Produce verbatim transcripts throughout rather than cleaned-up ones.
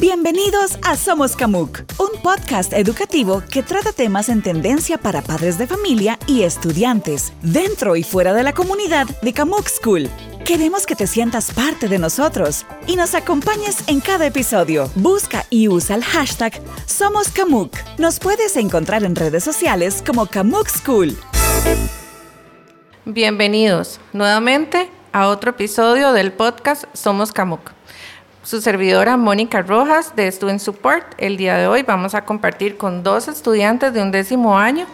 Bienvenidos a Somos Camuk, un podcast educativo que trata temas en tendencia para padres de familia y estudiantes, dentro y fuera de la comunidad de Camuk School. Queremos que te sientas parte de nosotros y nos acompañes en cada episodio. Busca y usa el hashtag Somos Camuk. Nos puedes encontrar en redes sociales como Camuk School. Bienvenidos nuevamente a otro episodio del podcast Somos Camuk. Su servidora Mónica Rojas de Student Support. El día de hoy vamos a compartir con dos estudiantes de undécimo año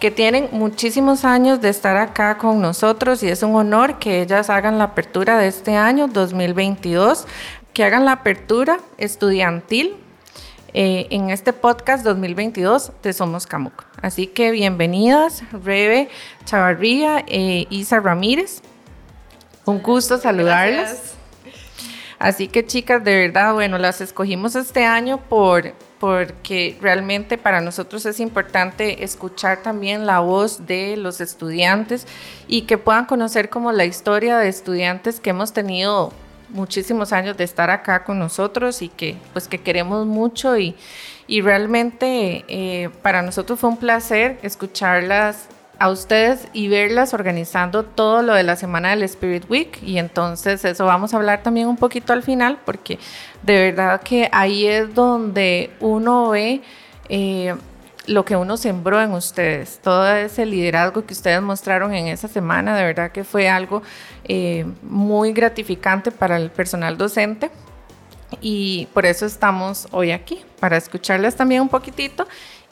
que tienen muchísimos años de estar acá con nosotros y es un honor que ellas hagan la apertura de este año dos mil veintidós, que hagan la apertura estudiantil eh, en este podcast dos mil veintidós de Somos Camuk. Así que bienvenidas Rebe Chavarría e Isa Ramírez. Un gusto saludarlas. Gracias. Así que chicas, de verdad, bueno, las escogimos este año por, porque realmente para nosotros es importante escuchar también la voz de los estudiantes y que puedan conocer como la historia de estudiantes que hemos tenido muchísimos años de estar acá con nosotros y que pues que queremos mucho y, y realmente eh, para nosotros fue un placer escucharlas a ustedes y verlas organizando todo lo de la semana del Spirit Week, y entonces eso vamos a hablar también un poquito al final, porque de verdad que ahí es donde uno ve eh, lo que uno sembró en ustedes, todo ese liderazgo que ustedes mostraron en esa semana. De verdad que fue algo eh, muy gratificante para el personal docente y por eso estamos hoy aquí, para escucharlas también un poquitito.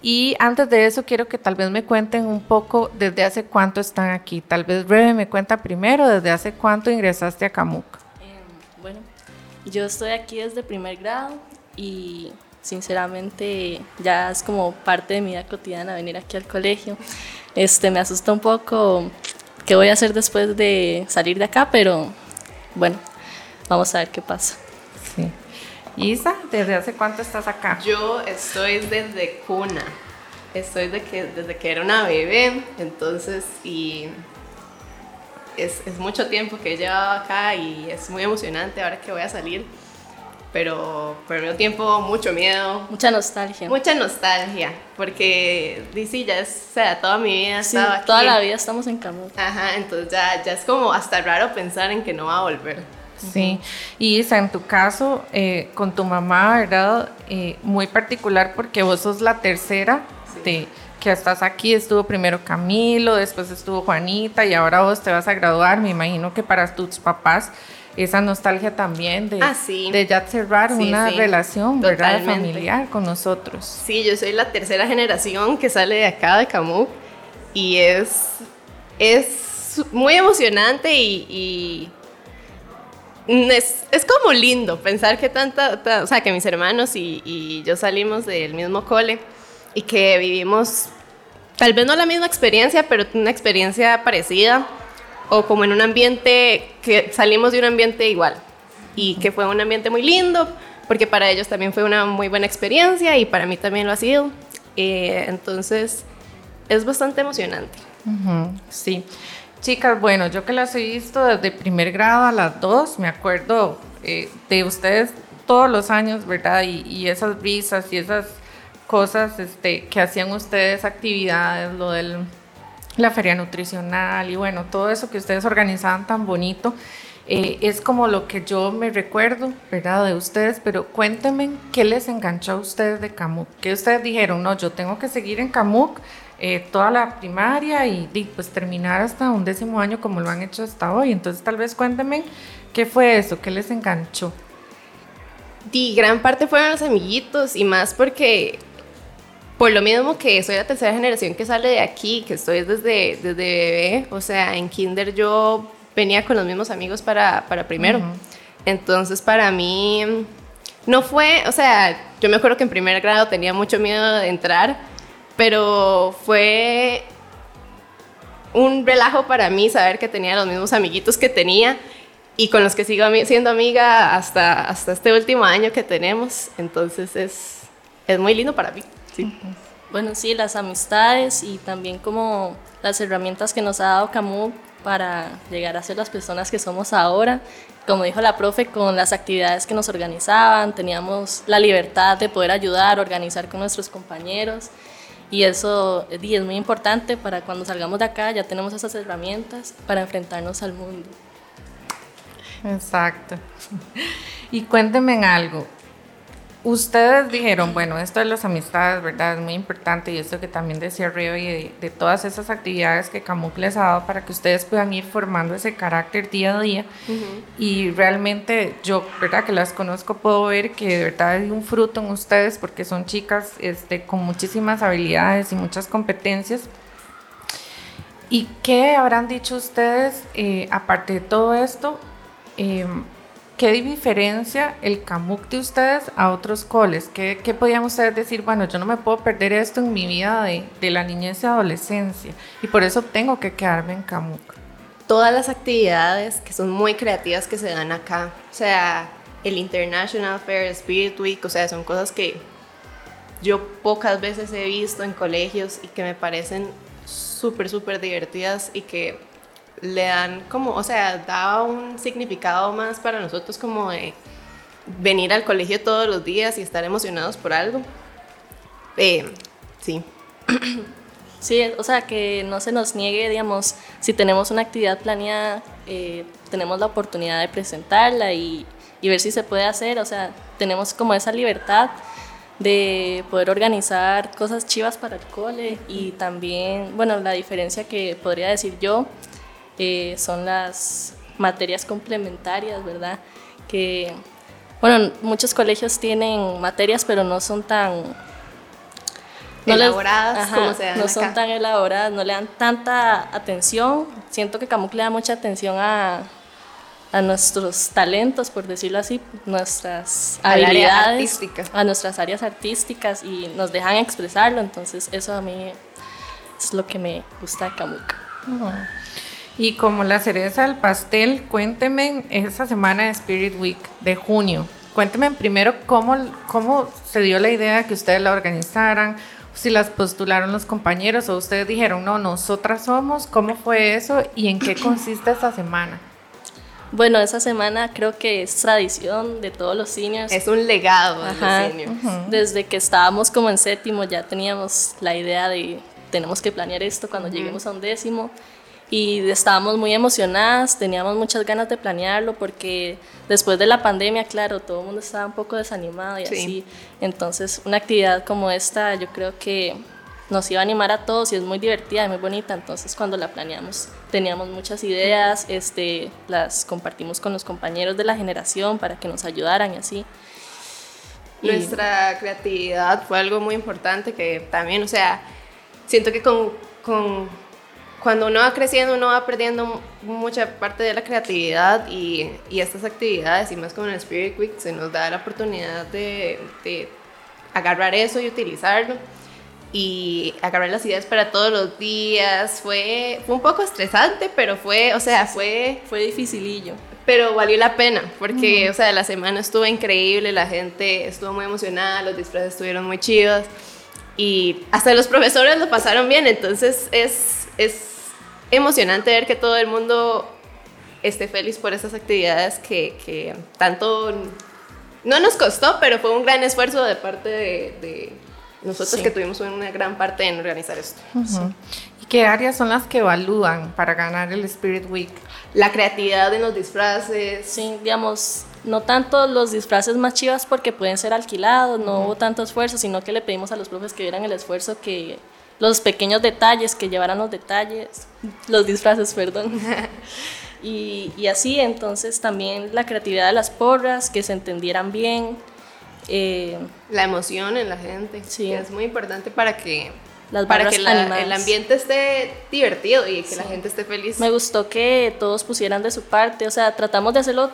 Y antes de eso, quiero que tal vez me cuenten un poco desde hace cuánto están aquí. Tal vez Rebe me cuenta primero, ¿desde hace cuánto ingresaste a Camuk? Eh, bueno, yo estoy aquí desde primer grado y sinceramente ya es como parte de mi vida cotidiana venir aquí al colegio. Este, me asusta un poco qué voy a hacer después de salir de acá, pero bueno, vamos a ver qué pasa. Sí. Isa, ¿desde hace cuánto estás acá? Yo estoy desde cuna, estoy de que, desde que era una bebé, entonces, y es, es mucho tiempo que he llevado acá y es muy emocionante ahora que voy a salir, pero por el mismo tiempo mucho miedo. Mucha nostalgia. Mucha nostalgia, porque sí, ya es, o sea, toda mi vida sí, estaba aquí. Toda la vida estamos en Camuk. Ajá, entonces ya, ya es como hasta raro pensar en que no va a volver. Sí, y Isa, en tu caso, eh, con tu mamá, ¿verdad? Eh, muy particular porque vos sos la tercera sí. de, que estás aquí. Estuvo primero Camilo, después estuvo Juanita y ahora vos te vas a graduar. Me imagino que para tus papás esa nostalgia también de, ah, sí. de ya cerrar sí, una sí. relación, ¿verdad? Totalmente. Familiar con nosotros. Sí, yo soy la tercera generación que sale de acá de Camuk y es, es muy emocionante y... y Es, es como lindo pensar que tanta, t- o sea, que mis hermanos y, y yo salimos del mismo cole y que vivimos, tal vez no la misma experiencia, pero una experiencia parecida o como en un ambiente, que salimos de un ambiente igual y que fue un ambiente muy lindo porque para ellos también fue una muy buena experiencia y para mí también lo ha sido, eh, entonces es bastante emocionante. Uh-huh. Sí. Chicas, bueno, yo que las he visto desde primer grado a las dos, me acuerdo eh, de ustedes todos los años, ¿verdad? Y, y esas risas y esas cosas este, que hacían ustedes, actividades, lo de la feria nutricional y bueno, todo eso que ustedes organizaban tan bonito, eh, es como lo que yo me recuerdo, ¿verdad? De ustedes, pero cuéntenme qué les enganchó a ustedes de Camuk, qué ustedes dijeron, no, yo tengo que seguir en Camuk, Eh, toda la primaria y, y pues terminar hasta un décimo año como lo han hecho hasta hoy. Entonces tal vez cuéntenme qué fue eso, qué les enganchó. Y gran parte fueron los amiguitos y más porque por lo mismo que soy la tercera generación que sale de aquí, que estoy desde, desde bebé, o sea en kinder yo venía con los mismos amigos para, para primero. Uh-huh. Entonces para mí no fue, o sea yo me acuerdo que en primer grado tenía mucho miedo de entrar, pero fue un relajo para mí saber que tenía los mismos amiguitos que tenía y con los que sigo siendo amiga hasta, hasta este último año que tenemos. Entonces es, es muy lindo para mí. Sí. Uh-huh. Bueno, sí, las amistades y también como las herramientas que nos ha dado Camuk para llegar a ser las personas que somos ahora. Como dijo la profe, con las actividades que nos organizaban, teníamos la libertad de poder ayudar, organizar con nuestros compañeros, y eso y es muy importante para cuando salgamos de acá, ya tenemos esas herramientas para enfrentarnos al mundo. Exacto. Y cuéntenme en algo. Ustedes dijeron, bueno, esto de las amistades, ¿verdad? Es muy importante, y esto que también decía Rebe, y de, de todas esas actividades que Camuk les ha dado para que ustedes puedan ir formando ese carácter día a día. Uh-huh. Y realmente yo, ¿verdad?, que las conozco, puedo ver que de verdad hay un fruto en ustedes, porque son chicas este, con muchísimas habilidades y muchas competencias. ¿Y qué habrán dicho ustedes, eh, aparte de todo esto, eh, ¿qué diferencia el Camuk de ustedes a otros coles? ¿Qué, qué podían ustedes decir? Bueno, yo no me puedo perder esto en mi vida de, de la niñez y adolescencia, y por eso tengo que quedarme en Camuk. Todas las actividades que son muy creativas que se dan acá, o sea, el International Fair, Spirit Week, o sea, son cosas que yo pocas veces he visto en colegios y que me parecen súper, súper divertidas y que le dan como, o sea, daba un significado más para nosotros, como de venir al colegio todos los días y estar emocionados por algo. Eh, sí. Sí, o sea, que no se nos niegue, digamos, si tenemos una actividad planeada, eh, tenemos la oportunidad de presentarla y, y ver si se puede hacer, o sea, tenemos como esa libertad de poder organizar cosas chivas para el cole. Y también, bueno, la diferencia que podría decir yo, Eh, son las materias complementarias, ¿verdad? Que, bueno, muchos colegios tienen materias, pero no son tan... No elaboradas, les, ajá, como se dan No acá. Son tan elaboradas, no le dan tanta atención. Siento que Camuk le da mucha atención a, a nuestros talentos, por decirlo así, nuestras a habilidades, a nuestras áreas artísticas, y nos dejan expresarlo. Entonces, eso a mí es lo que me gusta de Camuk. Uh-huh. Y como la cereza del pastel, cuéntenme esta semana de Spirit Week de junio. Cuéntenme primero cómo, cómo se dio la idea de que ustedes la organizaran, si las postularon los compañeros o ustedes dijeron, no, nosotras somos. ¿Cómo fue eso y en qué consiste esta semana? Bueno, esa semana creo que es tradición de todos los seniors. Es un legado de los seniors. Uh-huh. Desde que estábamos como en séptimo ya teníamos la idea de tenemos que planear esto cuando uh-huh. lleguemos a un décimo. Y estábamos muy emocionadas, teníamos muchas ganas de planearlo porque después de la pandemia, claro, todo el mundo estaba un poco desanimado y sí. así. Entonces, una actividad como esta yo creo que nos iba a animar a todos y es muy divertida y muy bonita. Entonces, cuando la planeamos, teníamos muchas ideas, este, las compartimos con los compañeros de la generación para que nos ayudaran y así. Y nuestra creatividad fue algo muy importante que también, o sea, siento que con... con cuando uno va creciendo, uno va perdiendo mucha parte de la creatividad y, y estas actividades, y más como en el Spirit Week, se nos da la oportunidad de, de agarrar eso y utilizarlo, y agarrar las ideas para todos los días. Fue, fue un poco estresante, pero fue, o sea, fue... Fue dificilillo. Pero valió la pena, porque, mm. o sea, la semana estuvo increíble, la gente estuvo muy emocionada, los disfraces estuvieron muy chidos, y hasta los profesores lo pasaron bien, entonces es... es emocionante ver que todo el mundo esté feliz por esas actividades que, que tanto no nos costó, pero fue un gran esfuerzo de parte de, de nosotros sí. que tuvimos una gran parte en organizar esto. Uh-huh. Sí. ¿Y qué áreas son las que evalúan para ganar el Spirit Week? La creatividad en los disfraces. Sí, digamos, no tanto los disfraces más chivas porque pueden ser alquilados, no uh-huh. hubo tanto esfuerzo, sino que le pedimos a los profes que vieran el esfuerzo que... los pequeños detalles, que llevaran los detalles, los disfraces, perdón, y, y así. Entonces también la creatividad de las porras, que se entendieran bien. Eh, la emoción en la gente, sí. que es muy importante para que, las para que la, el ambiente esté divertido y que sí. la gente esté feliz. Me gustó que todos pusieran de su parte, o sea, tratamos de hacerlo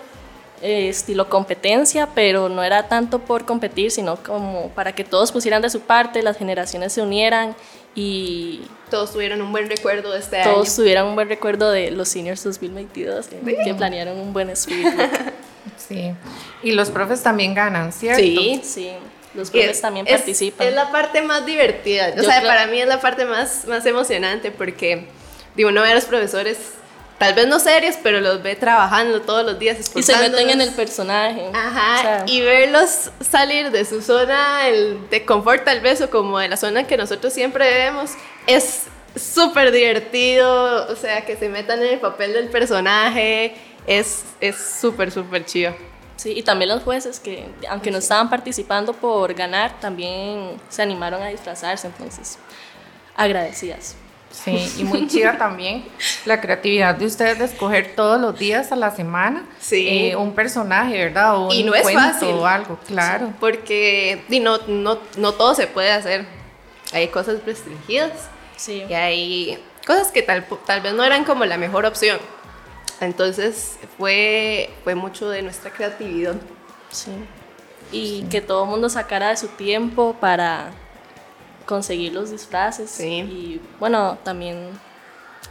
eh, estilo competencia, pero no era tanto por competir, sino como para que todos pusieran de su parte, las generaciones se unieran, y todos tuvieron un buen recuerdo de este todos año. Todos tuvieron un buen recuerdo de los Seniors dos mil veintidós, eh, sí. que planearon un buen Spirit Week. Sí. Y los profes también ganan, ¿cierto? Sí, sí. Los profes es, también es, participan. Es la parte más divertida. O Yo sea, creo... para mí es la parte más, más emocionante porque, digo, uno ve a los profesores tal vez no serios, pero los ve trabajando todos los días, esforzándolos. Y se meten en el personaje. Ajá, o sea, y verlos salir de su zona de confort tal vez, o como de la zona que nosotros siempre vemos, es súper divertido, o sea, que se metan en el papel del personaje, es súper, súper chido. Sí, y también los jueces que, aunque no estaban participando por ganar, también se animaron a disfrazarse, entonces, agradecidas. Sí, y muy chida también la creatividad de ustedes de escoger todos los días a la semana, sí, eh, un personaje, ¿verdad? O y no es fácil. O algo, claro. Sí, porque no, no, no todo se puede hacer. Hay cosas restringidas, sí, y hay cosas que tal, tal vez no eran como la mejor opción. Entonces fue, fue mucho de nuestra creatividad. Sí. Y sí, que todo el mundo sacara de su tiempo para conseguir los disfraces, sí, y bueno, también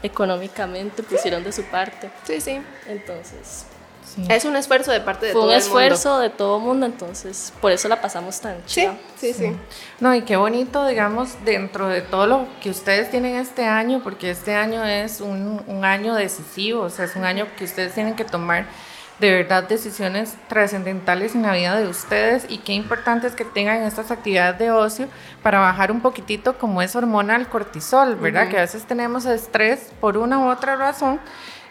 económicamente pusieron de su parte. Sí, sí. Entonces, sí, es un esfuerzo de parte de todo el mundo. Fue un esfuerzo de todo el mundo, entonces por eso la pasamos tan chida. Sí, sí, sí. No, y qué bonito, digamos, dentro de todo lo que ustedes tienen este año, porque este año es un, un año decisivo, o sea, es un año que ustedes tienen que tomar de verdad decisiones trascendentales en la vida de ustedes, y qué importante es que tengan estas actividades de ocio para bajar un poquitito como es hormona al cortisol, ¿verdad? Uh-huh. Que a veces tenemos estrés por una u otra razón,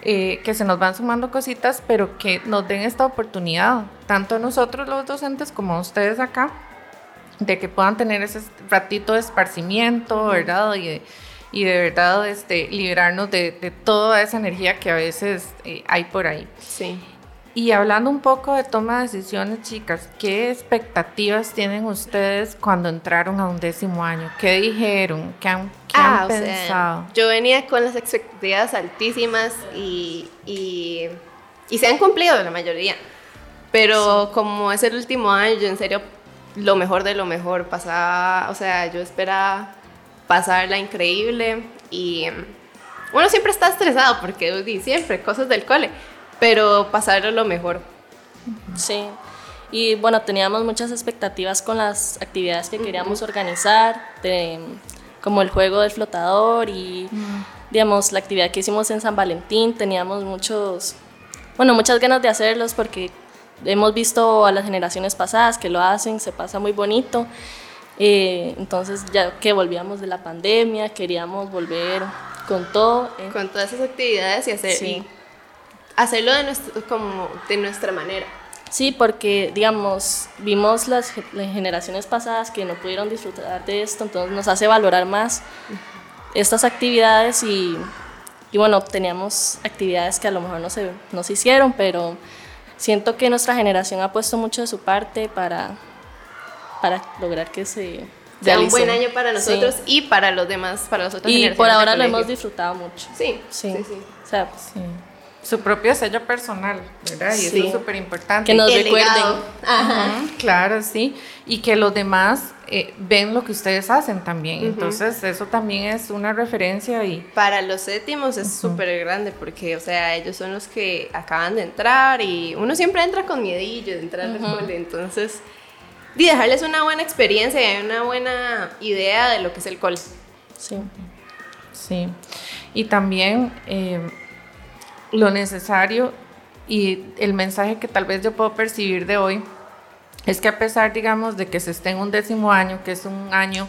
eh, que se nos van sumando cositas, pero que nos den esta oportunidad, tanto nosotros los docentes como ustedes acá, de que puedan tener ese ratito de esparcimiento, ¿verdad? Y de, y de verdad este, liberarnos de, de toda esa energía que a veces eh, hay por ahí. Sí. Y hablando un poco de toma de decisiones, chicas, ¿qué expectativas tienen ustedes cuando entraron a un décimo año? ¿Qué dijeron? ¿Qué han, qué ah, han pensado? Sea, yo venía con las expectativas altísimas y, y, y se han cumplido la mayoría. Pero sí, como es el último año, yo en serio, lo mejor de lo mejor pasaba. O sea, yo esperaba pasarla increíble. Y uno siempre está estresado porque y siempre cosas del cole, pero pasaron lo mejor. Sí, y bueno, teníamos muchas expectativas con las actividades que queríamos organizar, de, como el juego del flotador y, digamos, la actividad que hicimos en San Valentín. Teníamos muchos, bueno, muchas ganas de hacerlos porque hemos visto a las generaciones pasadas que lo hacen, se pasa muy bonito. Eh, entonces, ya que volvíamos de la pandemia, queríamos volver con todo. Eh. Con todas esas actividades y hacer... Sí. Hacerlo de, nuestro, como de nuestra manera. Sí, porque, digamos, vimos las, las generaciones pasadas que no pudieron disfrutar de esto, entonces nos hace valorar más estas actividades y, y bueno, teníamos actividades que a lo mejor no se, no se hicieron, pero siento que nuestra generación ha puesto mucho de su parte para, para lograr que se sea realicen. Un buen año para nosotros, sí, y para los demás, para las otras generaciones. Y por ahora lo hemos disfrutado mucho. Sí, sí, sí, sí. O sea, pues, sí, su propio sello personal, ¿verdad? Y sí, eso es súper importante. Que nos el recuerden. Ajá. Uh-huh, claro, sí. Y que los demás eh, ven lo que ustedes hacen también. Uh-huh. Entonces, eso también es una referencia. Y para los séptimos es uh-huh, súper grande porque, o sea, ellos son los que acaban de entrar y uno siempre entra con miedillo de entrar al cole. Uh-huh. Entonces, y dejarles una buena experiencia y una buena idea de lo que es el cole. Sí. Sí. Y también... Eh, lo necesario y el mensaje que tal vez yo puedo percibir de hoy es que a pesar, digamos, de que se esté en un décimo año, que es un año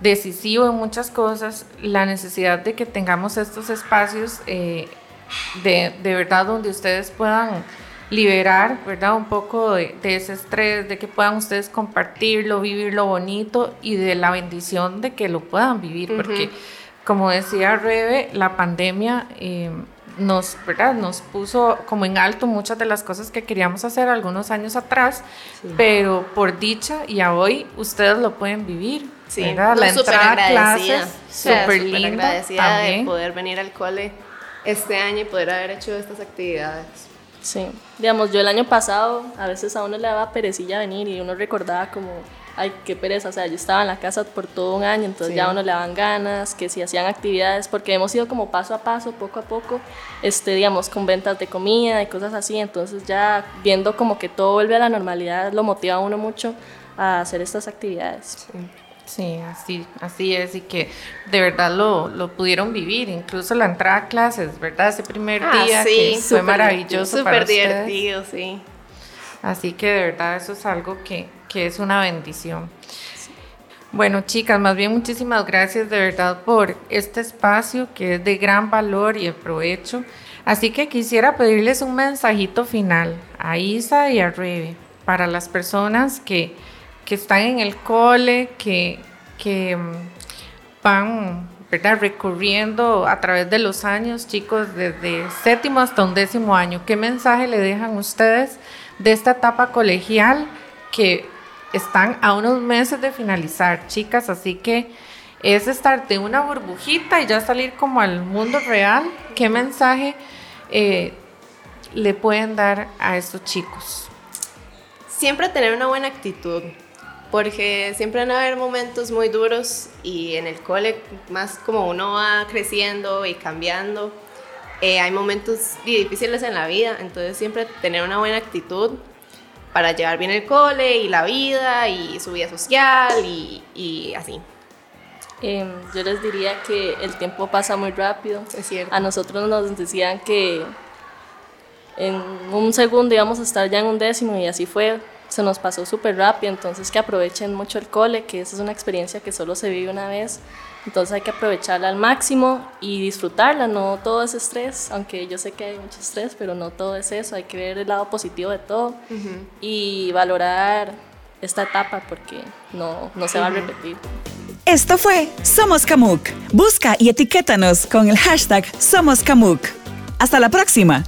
decisivo en muchas cosas, la necesidad de que tengamos estos espacios eh, de, de verdad donde ustedes puedan liberar, ¿verdad?, un poco de, de ese estrés, de que puedan ustedes compartirlo, vivirlo bonito y de la bendición de que lo puedan vivir, uh-huh, porque como decía Rebe, la pandemia... Eh, Nos, ¿verdad? Nos puso como en alto muchas de las cosas que queríamos hacer algunos años atrás, sí, pero por dicha y a hoy ustedes lo pueden vivir, sí, ¿verdad? La entrada a clases, súper linda, agradecida también de poder venir al cole este año y poder haber hecho estas actividades. Sí, digamos, yo el año pasado a veces a uno le daba perecilla venir y uno recordaba como, ay, qué pereza, o sea, yo estaba en la casa por todo un año, entonces sí, ya a uno le daban ganas, que si hacían actividades, porque hemos ido como paso a paso, poco a poco, este, digamos, con ventas de comida y cosas así, entonces ya viendo como que todo vuelve a la normalidad, lo motiva a uno mucho a hacer estas actividades. Sí. Sí, así, así es, y que de verdad lo, lo pudieron vivir, incluso la entrada a clases, ¿verdad? Ese primer ah, día sí, que super, fue maravilloso super para ustedes. Súper divertido, sí. Así que de verdad eso es algo que, que es una bendición. Sí. Bueno, chicas, más bien muchísimas gracias de verdad por este espacio que es de gran valor y de provecho. Así que quisiera pedirles un mensajito final a Isa y a Rebe para las personas que... que están en el cole, que, que van, ¿verdad?, recorriendo a través de los años, chicos, desde séptimo hasta undécimo año. ¿Qué mensaje le dejan ustedes de esta etapa colegial que están a unos meses de finalizar, chicas? Así que es estar de una burbujita y ya salir como al mundo real. ¿Qué mensaje eh, le pueden dar a estos chicos? Siempre tener una buena actitud, porque siempre van a haber momentos muy duros y en el cole, más como uno va creciendo y cambiando, eh, hay momentos difíciles en la vida, entonces siempre tener una buena actitud para llevar bien el cole y la vida y su vida social y, y así. Eh, yo les diría que el tiempo pasa muy rápido. Es cierto. A nosotros nos decían que en un segundo íbamos a estar ya en un décimo y así fue. Se nos pasó súper rápido, entonces que aprovechen mucho el cole, que esa es una experiencia que solo se vive una vez, entonces hay que aprovecharla al máximo y disfrutarla, no todo es estrés, aunque yo sé que hay mucho estrés, pero no todo es eso, hay que ver el lado positivo de todo uh-huh. y valorar esta etapa porque no, no se uh-huh. va a repetir. Esto fue Somos Camuk. Busca y etiquétanos con el hashtag Somos Camuk. Hasta la próxima.